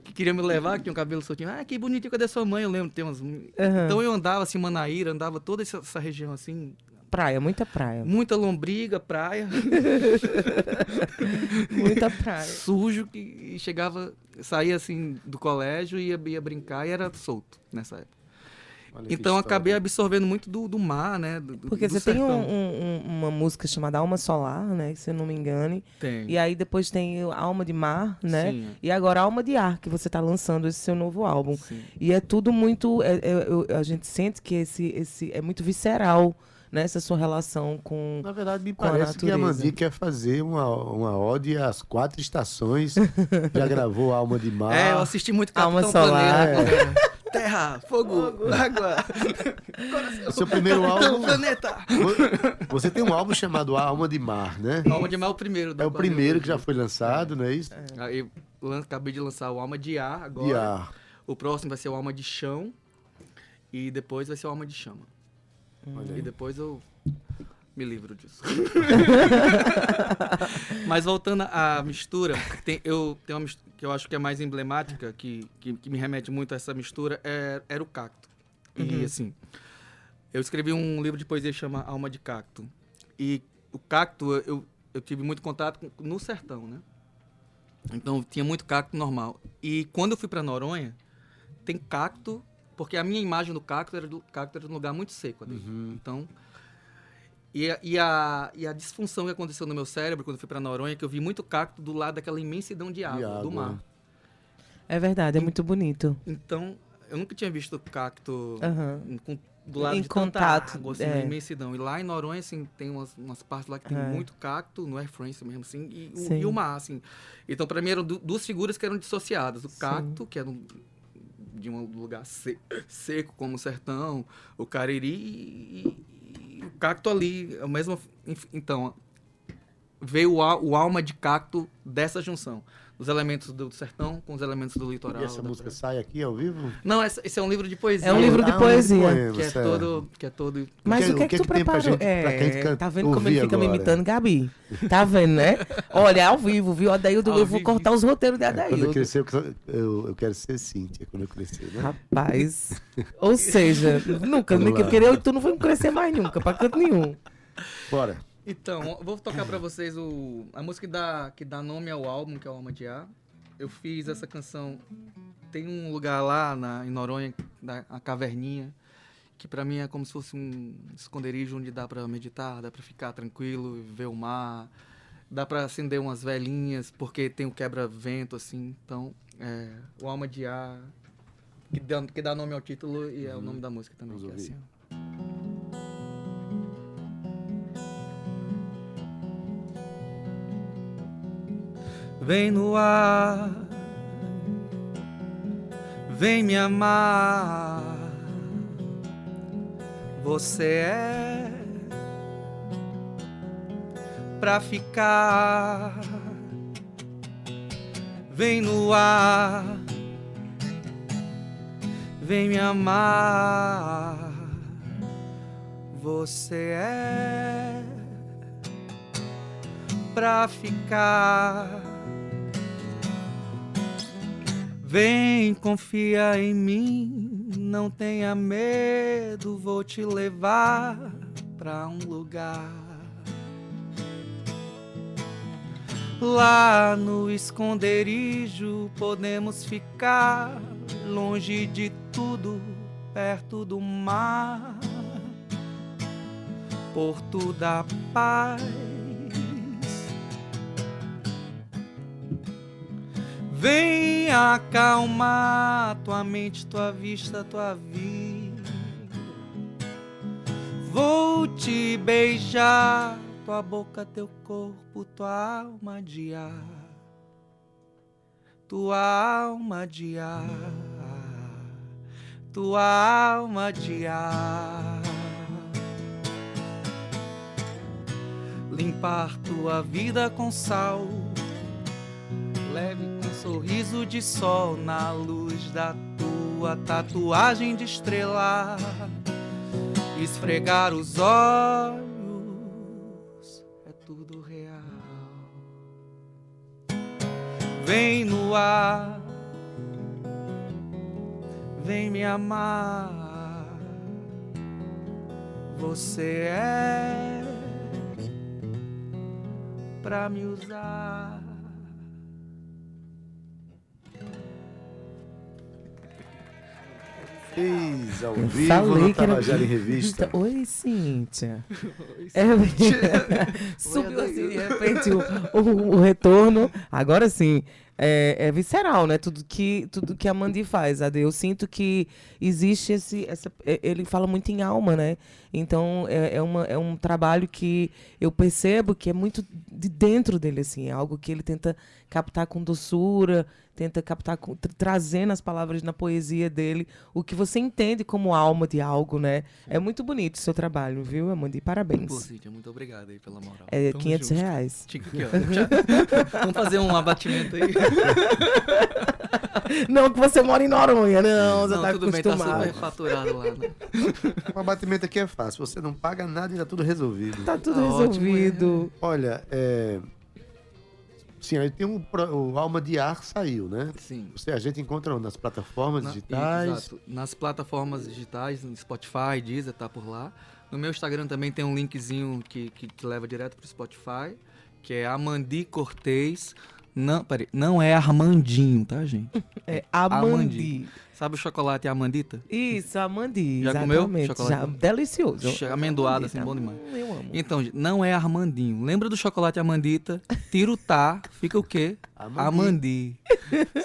que queria me levar, que tinha um cabelo soltinho. Ah, que bonitinho, cadê sua mãe? Eu lembro, tem umas... Uhum. Então eu andava assim, Manaíra, andava toda essa região assim... Praia, muita praia. Muita lombriga, praia. Muita praia. Sujo, que chegava, saía assim do colégio, ia brincar e era solto nessa época. Olha, então, eu acabei absorvendo muito do mar, né? Porque do você sertão. Tem uma música chamada Alma Solar, né? Se eu não me engane. Tem. E aí depois tem Alma de Mar, né? Sim. E agora Alma de Ar, que você está lançando esse seu novo álbum. Sim. E é tudo muito... a gente sente que esse é muito visceral, né? Essa sua relação com a natureza. Na verdade, me parece que a Amandi quer fazer uma ode às 4 estações. Já gravou Alma de Mar. Eu assisti muito Alma Solar. Terra, fogo, água, coração. Seu primeiro álbum... planeta. Você tem um álbum chamado Alma de Mar, né? Alma de Mar é o primeiro. É o primeiro que já foi lançado, não é isso? Aí acabei de lançar o Alma de Ar agora. De Ar. O próximo vai ser o Alma de Chão. E depois vai ser o Alma de Chama. E depois eu me livro disso. Mas voltando à mistura, tem uma mistura que eu acho que é mais emblemática, que me remete muito a essa mistura, era o cacto. Uhum. E assim, eu escrevi um livro de poesia que chama Alma de Cacto. E o cacto, eu tive muito contato no sertão, né? Então tinha muito cacto normal. E quando eu fui para Noronha, tem cacto, porque a minha imagem do cacto era de um lugar muito seco. Uhum. Então... E a disfunção que aconteceu no meu cérebro quando eu fui para Noronha, que eu vi muito cacto do lado daquela imensidão de água do mar. É verdade, é muito bonito. Então, eu nunca tinha visto cacto do lado em de contato, tanta água, assim, na imensidão. E lá em Noronha, assim, tem umas partes lá que tem muito cacto, no Air France mesmo, assim, e o mar, assim. Então, para mim, eram duas figuras que eram dissociadas. O cacto, que era de um lugar seco, como o sertão, o Cariri e o cacto ali, a mesma... Então, veio o alma de cacto dessa junção. Os elementos do sertão com os elementos do litoral. E essa música sai aqui ao vivo? Não, esse é um livro de poesia. É um livro de poesia. Que é todo... Mas o que tu preparou? Tá vendo como ele fica me imitando, Gabi? Tá vendo, né? Olha, ao vivo, viu? Adeildo, eu vou cortar os roteiros de Adeildo. Quando eu crescer, eu quero ser Cíntia, quando eu crescer, né? Rapaz. Ou seja, nunca querer eu e tu não vamos crescer mais nunca, pra canto nenhum. Bora. Então, vou tocar pra vocês a música que dá nome ao álbum, que é o Alma de Ar. Eu fiz essa canção... Tem um lugar lá em Noronha, a caverninha, que pra mim é como se fosse um esconderijo onde dá pra meditar, dá pra ficar tranquilo, ver o mar, dá pra acender umas velhinhas, porque tem um quebra-vento, assim. Então, o Alma de Ar, que dá nome ao título e é o nome da música também, que é assim, ó. Vem no ar, vem me amar. Você é pra ficar. Vem no ar, vem me amar. Você é pra ficar. Vem, confia em mim, não tenha medo, vou te levar pra um lugar. Lá no esconderijo podemos ficar, longe de tudo, perto do mar. Porto da paz. Vem acalmar tua mente, tua vista, tua vida. Vou te beijar, tua boca, teu corpo, tua alma de ar. Tua alma de ar. Tua alma de ar. limpar tua vida com sal. Leve um sorriso de sol na luz da tua tatuagem de estrela. Esfregar os olhos é tudo real. Vem no ar, vem me amar. Você é pra me usar. Fiz ao vivo no Tabajara em Revista. Oi, Cíntia. Oi, Cíntia. Subiu assim, de repente, o retorno. Agora sim, é visceral, né? Tudo que a Amandi faz, Ade. Eu sinto que existe ele fala muito em alma, né? Então, é um trabalho que eu percebo que é muito de dentro dele, assim. É algo que ele tenta captar com doçura, tenta captar, trazer nas palavras, na poesia dele, o que você entende como alma de algo, né? É muito bonito o seu trabalho, viu, Amandi? Parabéns. Pô, Cíntia, muito obrigado aí pela moral. É R$500. Vamos fazer um abatimento aí. Não que você mora em Noronha, não, você não, tá acostumado. Bem, tá super faturado lá, né? O abatimento aqui é fácil, você não paga nada e tá tudo resolvido. Tá tudo resolvido. Ótimo, é. Olha, sim, aí tem o Alma de Ar saiu, né? Sim. A gente encontra nas plataformas digitais. Exato. Nas plataformas digitais, no Spotify, Deezer, tá por lá. No meu Instagram também tem um linkzinho que te leva direto pro Spotify, que é Amandi Cortez. Não é Armandinho, tá, gente? É Amandi. Sabe o chocolate Amandita? Isso, Amandi. Já comeu? Chocolate? Já, delicioso. Amendoado, assim, bom demais. Eu amo. Então, gente, não é Armandinho. Lembra do chocolate Amandita? Tira o tá, fica o quê? Amandi.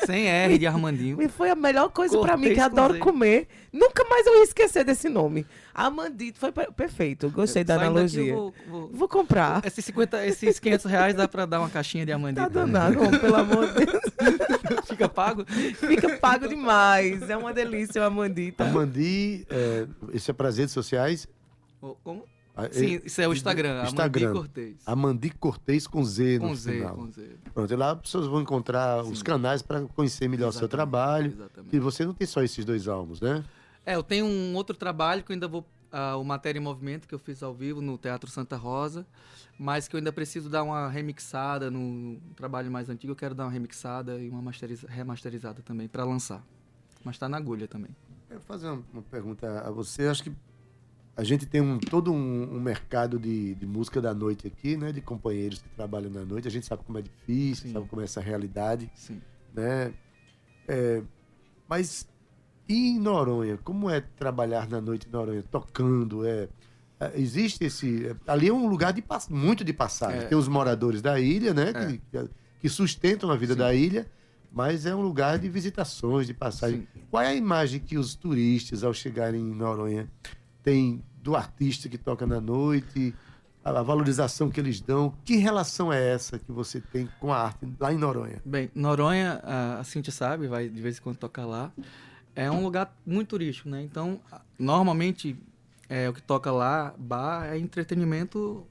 Sem R de Armandinho. E foi a melhor coisa pra mim, que eu adoro comer. Nunca mais eu ia esquecer desse nome. Amandi, foi perfeito. Gostei da analogia. Vou comprar. Esses R$500 dá pra dar uma caixinha de Amandita. Tá danado, né? Pelo amor de Deus. Fica pago? Fica pago demais. É uma delícia o Amandi, tá? Amandi, isso é para as redes sociais? Como? Sim, isso é o Instagram. Amandi Cortez. Amandi Cortez com Z no final. Com Z. Pronto, e lá as pessoas vão encontrar os canais para conhecer melhor o seu trabalho. Exatamente. E você não tem só esses dois álbuns, né? Eu tenho um outro trabalho que eu ainda vou... o Matéria em Movimento, que eu fiz ao vivo no Teatro Santa Rosa, mas que eu ainda preciso dar uma remixada no trabalho mais antigo. Eu quero dar uma remixada e uma remasterizada também para lançar. Mas está na agulha também. Quero fazer uma pergunta a você. Acho que a gente tem todo um mercado de música da noite aqui, né? De companheiros que trabalham na noite. A gente sabe como é difícil, sabe como é essa realidade. Sim. Né? Mas e em Noronha? Como é trabalhar na noite em Noronha? Tocando? Existe esse... Ali é um lugar muito de passagem. Tem os moradores da ilha, né? Que sustentam a vida da ilha. Mas é um lugar de visitações, de passagem. Sim. Qual é a imagem que os turistas, ao chegarem em Noronha, têm do artista que toca na noite, a valorização que eles dão? Que relação é essa que você tem com a arte lá em Noronha? Bem, Noronha, a Cíntia sabe, vai de vez em quando tocar lá, é um lugar muito turístico, né? Então, normalmente, o que toca lá, bar, é entretenimento...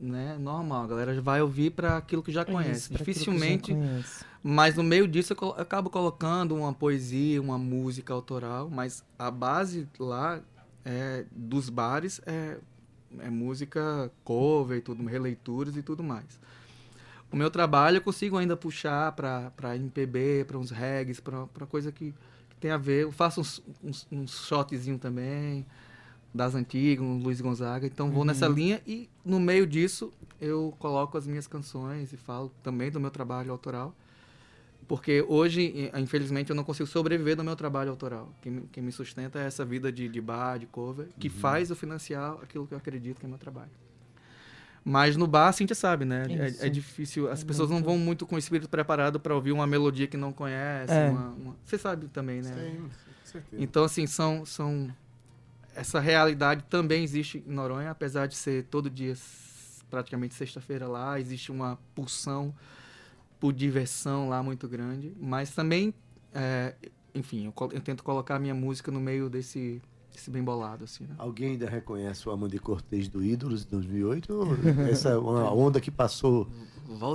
Né? Normal, a galera vai ouvir para aquilo que já conhece. Isso, dificilmente, mas no meio disso eu acabo colocando uma poesia, uma música autoral, mas a base lá dos bares é música cover e tudo, releituras e tudo mais. O meu trabalho eu consigo ainda puxar para MPB, para uns reggae, para coisa que tem a ver. Eu faço uns shotzinho também das antigas, Luiz Gonzaga. Então, vou nessa linha e, no meio disso, eu coloco as minhas canções e falo também do meu trabalho autoral. Porque hoje, infelizmente, eu não consigo sobreviver do meu trabalho autoral. Quem me sustenta é essa vida de bar, de cover, que faz eu financiar aquilo que eu acredito que é meu trabalho. Mas no bar, a Cíntia sabe, né? É difícil. As pessoas não vão muito com o espírito preparado para ouvir uma melodia que não conhece. Você sabe também, né? Sim, com certeza. Então, assim, são... Essa realidade também existe em Noronha, apesar de ser todo dia, praticamente sexta-feira lá, existe uma pulsão por diversão lá muito grande, mas também, enfim, eu tento colocar a minha música no meio esse bem bolado, assim, né? Alguém ainda reconhece o Amandi Cortez do Ídolos de 2008? Essa onda que passou,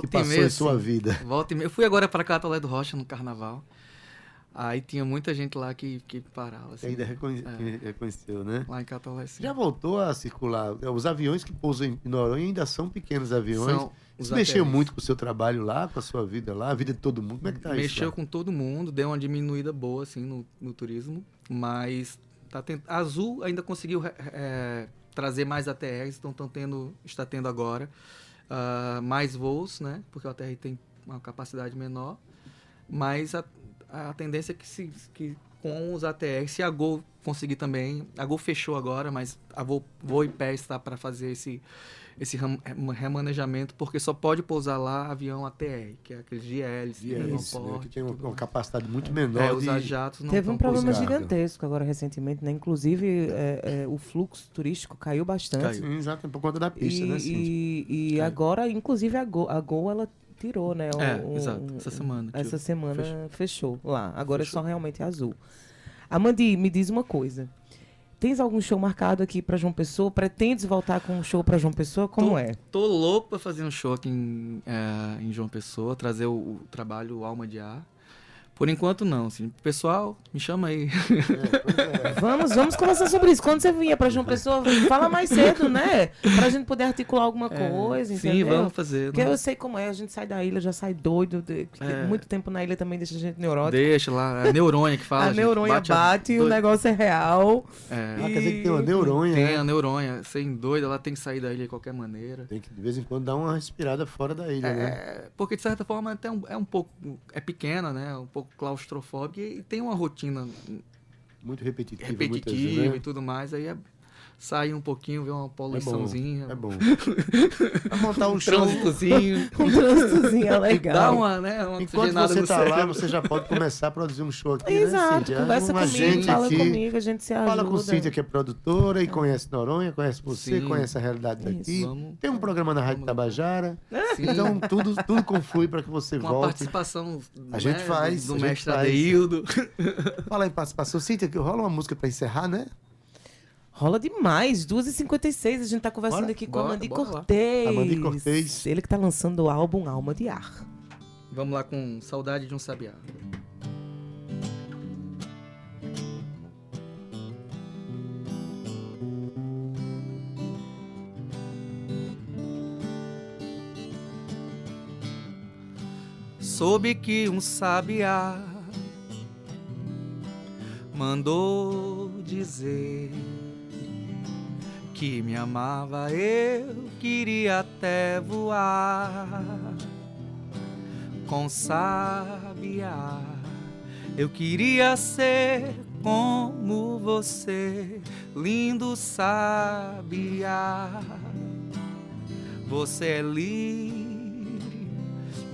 em sua vida? Volta e meia. Eu fui agora para Catolé do Rocha, no Carnaval. Aí tinha muita gente lá que parava. Assim, ainda reconheceu, né? Lá em Catolé, sim. Já voltou a circular? Os aviões que pousam em Noronha ainda são pequenos aviões. Isso mexeu muito com o seu trabalho lá, com a sua vida lá, a vida de todo mundo? Como é que tá isso? Mexeu com todo mundo, deu uma diminuída boa, assim, no turismo, mas... A Azul ainda conseguiu trazer mais ATRs, então está tendo agora mais voos, né? Porque o ATR tem uma capacidade menor, mas a tendência é que com os ATRs, se a Gol conseguir também, a Gol fechou agora, mas a Voo e Pé está para fazer esse remanejamento, porque só pode pousar lá avião ATR, que é aqueles GLs, né, que tem uma capacidade muito menor. Usar jatos não teve um problema gigantesco agora recentemente, né? Inclusive o fluxo turístico caiu bastante. Caiu. Exato, por conta da pista, né? E agora, inclusive, a Gol ela tirou, né? Exato. Essa semana fechou lá. Agora fechou. É só realmente Azul. Amandi, me diz uma coisa. Tens algum show marcado aqui para João Pessoa? Pretendes voltar com um show para João Pessoa? Tô louco para fazer um show aqui em João Pessoa, trazer o trabalho Alma de Ar. Por enquanto, não. Assim, pessoal, me chama aí. Vamos conversar sobre isso. Quando você vinha para João Pessoa, fala mais cedo, né? Para a gente poder articular alguma coisa, entendeu? Sim, vamos fazer. Porque eu sei como é. A gente sai da ilha, já sai doido. Muito tempo na ilha também deixa a gente neurótica. Deixa lá. É a neuronha que fala. A neuronha bate o negócio é real. Quer dizer que tem uma neuronha, né? Tem a neuronha. Sem doida, ela tem que sair da ilha de qualquer maneira. Tem que, de vez em quando, dar uma respirada fora da ilha, né? Porque, de certa forma, até um pouco... É pequena, né? Um pouco claustrofóbica e tem uma rotina muito repetitiva vezes, né? E tudo mais, aí sair um pouquinho, ver uma poluiçãozinha. É bom. Vai montar um show. Um trânsitozinho é legal. Dá uma, né? Uma enquanto você está lá, você já pode começar a produzir um show aqui. Exato, né, conversa comigo, fala comigo, a gente se ajuda. Fala com o Cíntia, que é produtora e conhece Noronha, conhece você, conhece a realidade daqui. Tem um programa na Rádio Tabajara. Sim. Então tudo conflui para que você volte. Com a participação do mestre Adeildo. Fala em participação. Cíntia, que rola uma música para encerrar, né? Rola demais, 2h56, a gente tá conversando com a Amandi Cortez. Amandi Cortez. Ele que tá lançando o álbum Alma de Ar. Vamos lá com Saudade de um Sabiá. Soube que um sabiá mandou dizer que me amava, eu queria até voar com sabiá. Eu queria ser como você, lindo sabiá. Você é livre,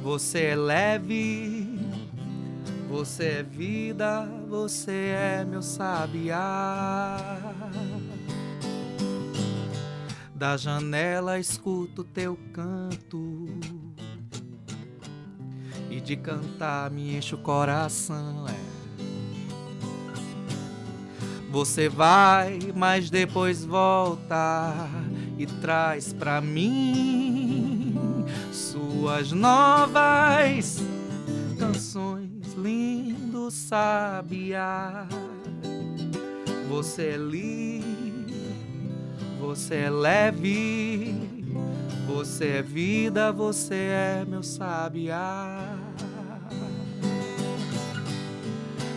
você é leve, você é vida, você é meu sabiá. Da janela escuto teu canto e de cantar me enche o coração. Você vai, mas depois volta e traz pra mim suas novas canções, lindo sabiá. Você é lindo, você é leve, você é vida, você é meu sabiá.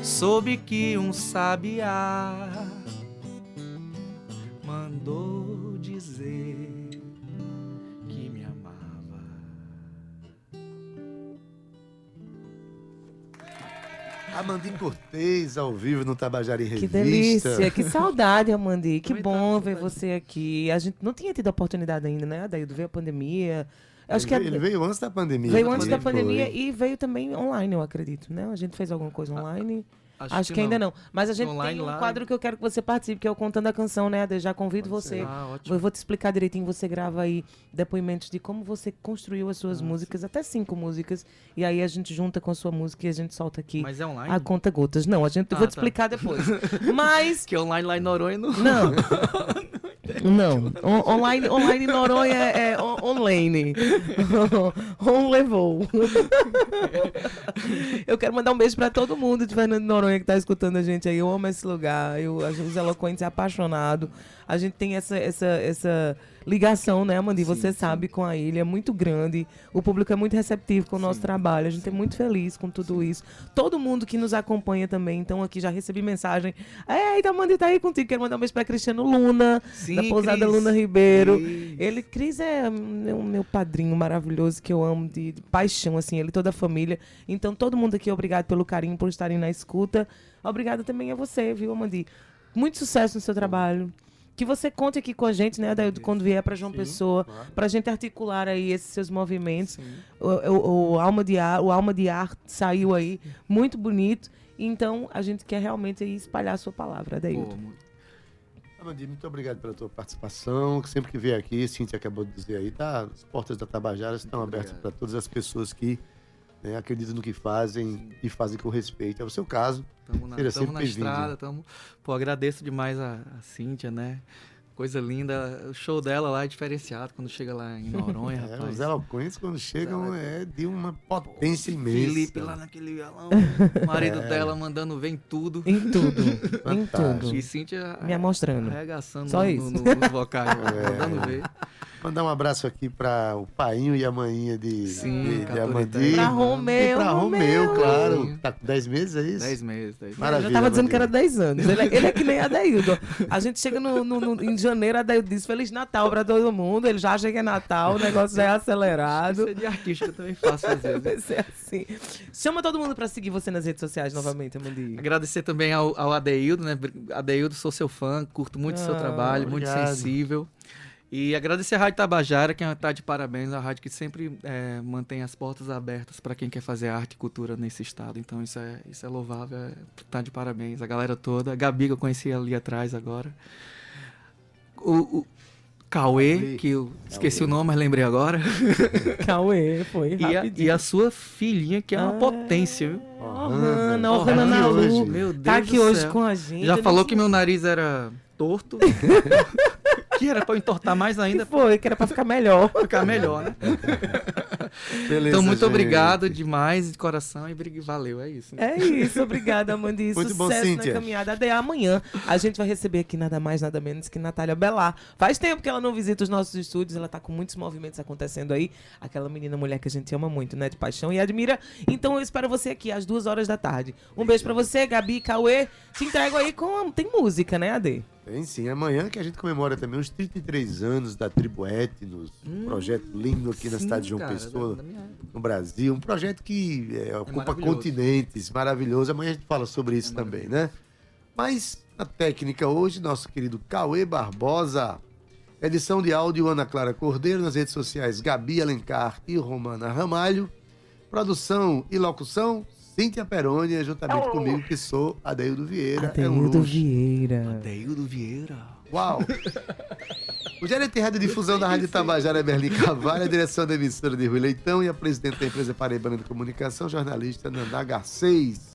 Soube que um sabiá mandou dizer que me amava. Amandi Cortez ao vivo no Tabajara em Revista. Que delícia, que saudade, Amandi. Que bom ver você aqui. A gente não tinha tido a oportunidade ainda, né? Daí veio a pandemia. Ele veio antes da pandemia. Veio antes da pandemia e veio também online, eu acredito, né? A gente fez alguma coisa online. Acho que ainda não. Mas a gente online, tem um quadro que eu quero que você participe, que é o Contando a Canção, né, Ade? Já convido você. Eu vou te explicar direitinho. Você grava aí depoimentos de como você construiu as suas músicas, até 5 músicas, e aí a gente junta com a sua música e a gente solta aqui. Mas é online? A conta gotas. Não, a gente... vou te explicar depois. Mas... que online lá em Noronha não... Não. Não. Online em Noronha é online. On levou. Eu quero mandar um beijo pra todo mundo de Fernando de Noronha que tá escutando a gente aí. Eu amo esse lugar. Os Eloquentes é apaixonado. A gente tem essa ligação, né, Amandi? Você sabe, com a ilha. É muito grande. O público é muito receptivo com o nosso trabalho. A gente é muito feliz com tudo isso. Todo mundo que nos acompanha também. Então, aqui já recebi mensagem. Eita, Amandi, tá aí contigo. Quero mandar um beijo pra Cristiano Luna, da Pousada Cris. Luna Ribeiro. Ele, Cris, é meu padrinho maravilhoso que eu amo de paixão, assim. Ele, toda a família. Então, todo mundo aqui, obrigado pelo carinho, por estarem na escuta. Obrigada também a você, viu, Amandi? Muito sucesso no seu trabalho. Que você conte aqui com a gente, né, Adeildo, quando vier para João Pessoa, claro, para a gente articular aí esses seus movimentos. O Alma de Ar saiu aí, muito bonito. Então, a gente quer realmente aí espalhar a sua palavra, Adeildo. Amandi, muito obrigado pela tua participação. Sempre que vier aqui, Cíntia acabou de dizer aí, tá, as portas da Tabajara estão abertas para todas as pessoas que, né, acreditam no que fazem e fazem com respeito. É o seu caso. Estamos na estrada. Agradeço demais a Cíntia, né? Coisa linda. O show dela lá é diferenciado quando chega lá em Noronha, rapaz. Os eloquentes, quando chegam, é de uma potência imensa. Felipe lá naquele violão. O marido dela mandando ver em tudo. Em tudo. E Cíntia me mostrando. Arregaçando no vocal. Mandando ver. Mandar um abraço aqui para o painho e a maninha de Amandi. Para Romeu. Para Romeu, claro. Tá com 10 meses, é isso? 10 meses. Maravilha. Eu já estava dizendo que era 10 anos. Ele é que nem Adeildo. A gente chega em janeiro, Adeildo diz Feliz Natal para todo mundo. Ele já acha que é Natal, o negócio é acelerado. Isso é de artista, eu também faço às vezes. Vai ser assim. Chama todo mundo para seguir você nas redes sociais novamente, Amandi. Agradecer também ao Adeildo, né? Adeildo, sou seu fã, curto muito o seu trabalho, muito sensível. E agradecer a Rádio Tabajara, que está de parabéns, a rádio que sempre mantém as portas abertas para quem quer fazer arte e cultura nesse estado. Então isso é louvável, está de parabéns. A galera toda, a Gabi que eu conheci ali atrás agora. O Cauê, que eu esqueci o nome, mas lembrei agora. Cauê, foi rapidinho. E a sua filhinha, que é uma potência, viu? Romana Ramalho. Meu Deus, tá aqui hoje com a gente. Já falou que meu nariz era torto. Que era pra entortar mais ainda. Que era pra ficar melhor. Né? Beleza, então, muito obrigado demais, de coração, e valeu, é isso. Né? É isso, obrigada, Amandi. Muito sucesso bom, na caminhada. Até amanhã a gente vai receber aqui nada mais, nada menos que Natália Belar. Faz tempo que ela não visita os nossos estúdios, ela tá com muitos movimentos acontecendo aí. Aquela menina, mulher que a gente ama muito, né, de paixão e admira. Então, eu espero você aqui às 2:00 da tarde. Um beijo pra você, Gabi, Cauê. Te entrego aí com... Tem música, né, Ade? Tem sim, amanhã que a gente comemora também os 33 anos da Tribo Etnos, um projeto lindo aqui na cidade de João Pessoa, no Brasil, um projeto que ocupa continentes, maravilhoso, amanhã a gente fala sobre isso também, né? Mas na técnica hoje, nosso querido Cauê Barbosa, edição de áudio Ana Clara Cordeiro, nas redes sociais Gabi Alencar e Romana Ramalho, produção e locução Cíntia Peromnia, juntamente comigo, que sou Adeildo Vieira. Adeildo Vieira. Uau! O gerente de rádio difusão da Rádio Tabajara é Berlim Carvalho, a direção da emissora de Rui Leitão e a presidente da empresa Paraibana de Comunicação, jornalista Nandá Garcês.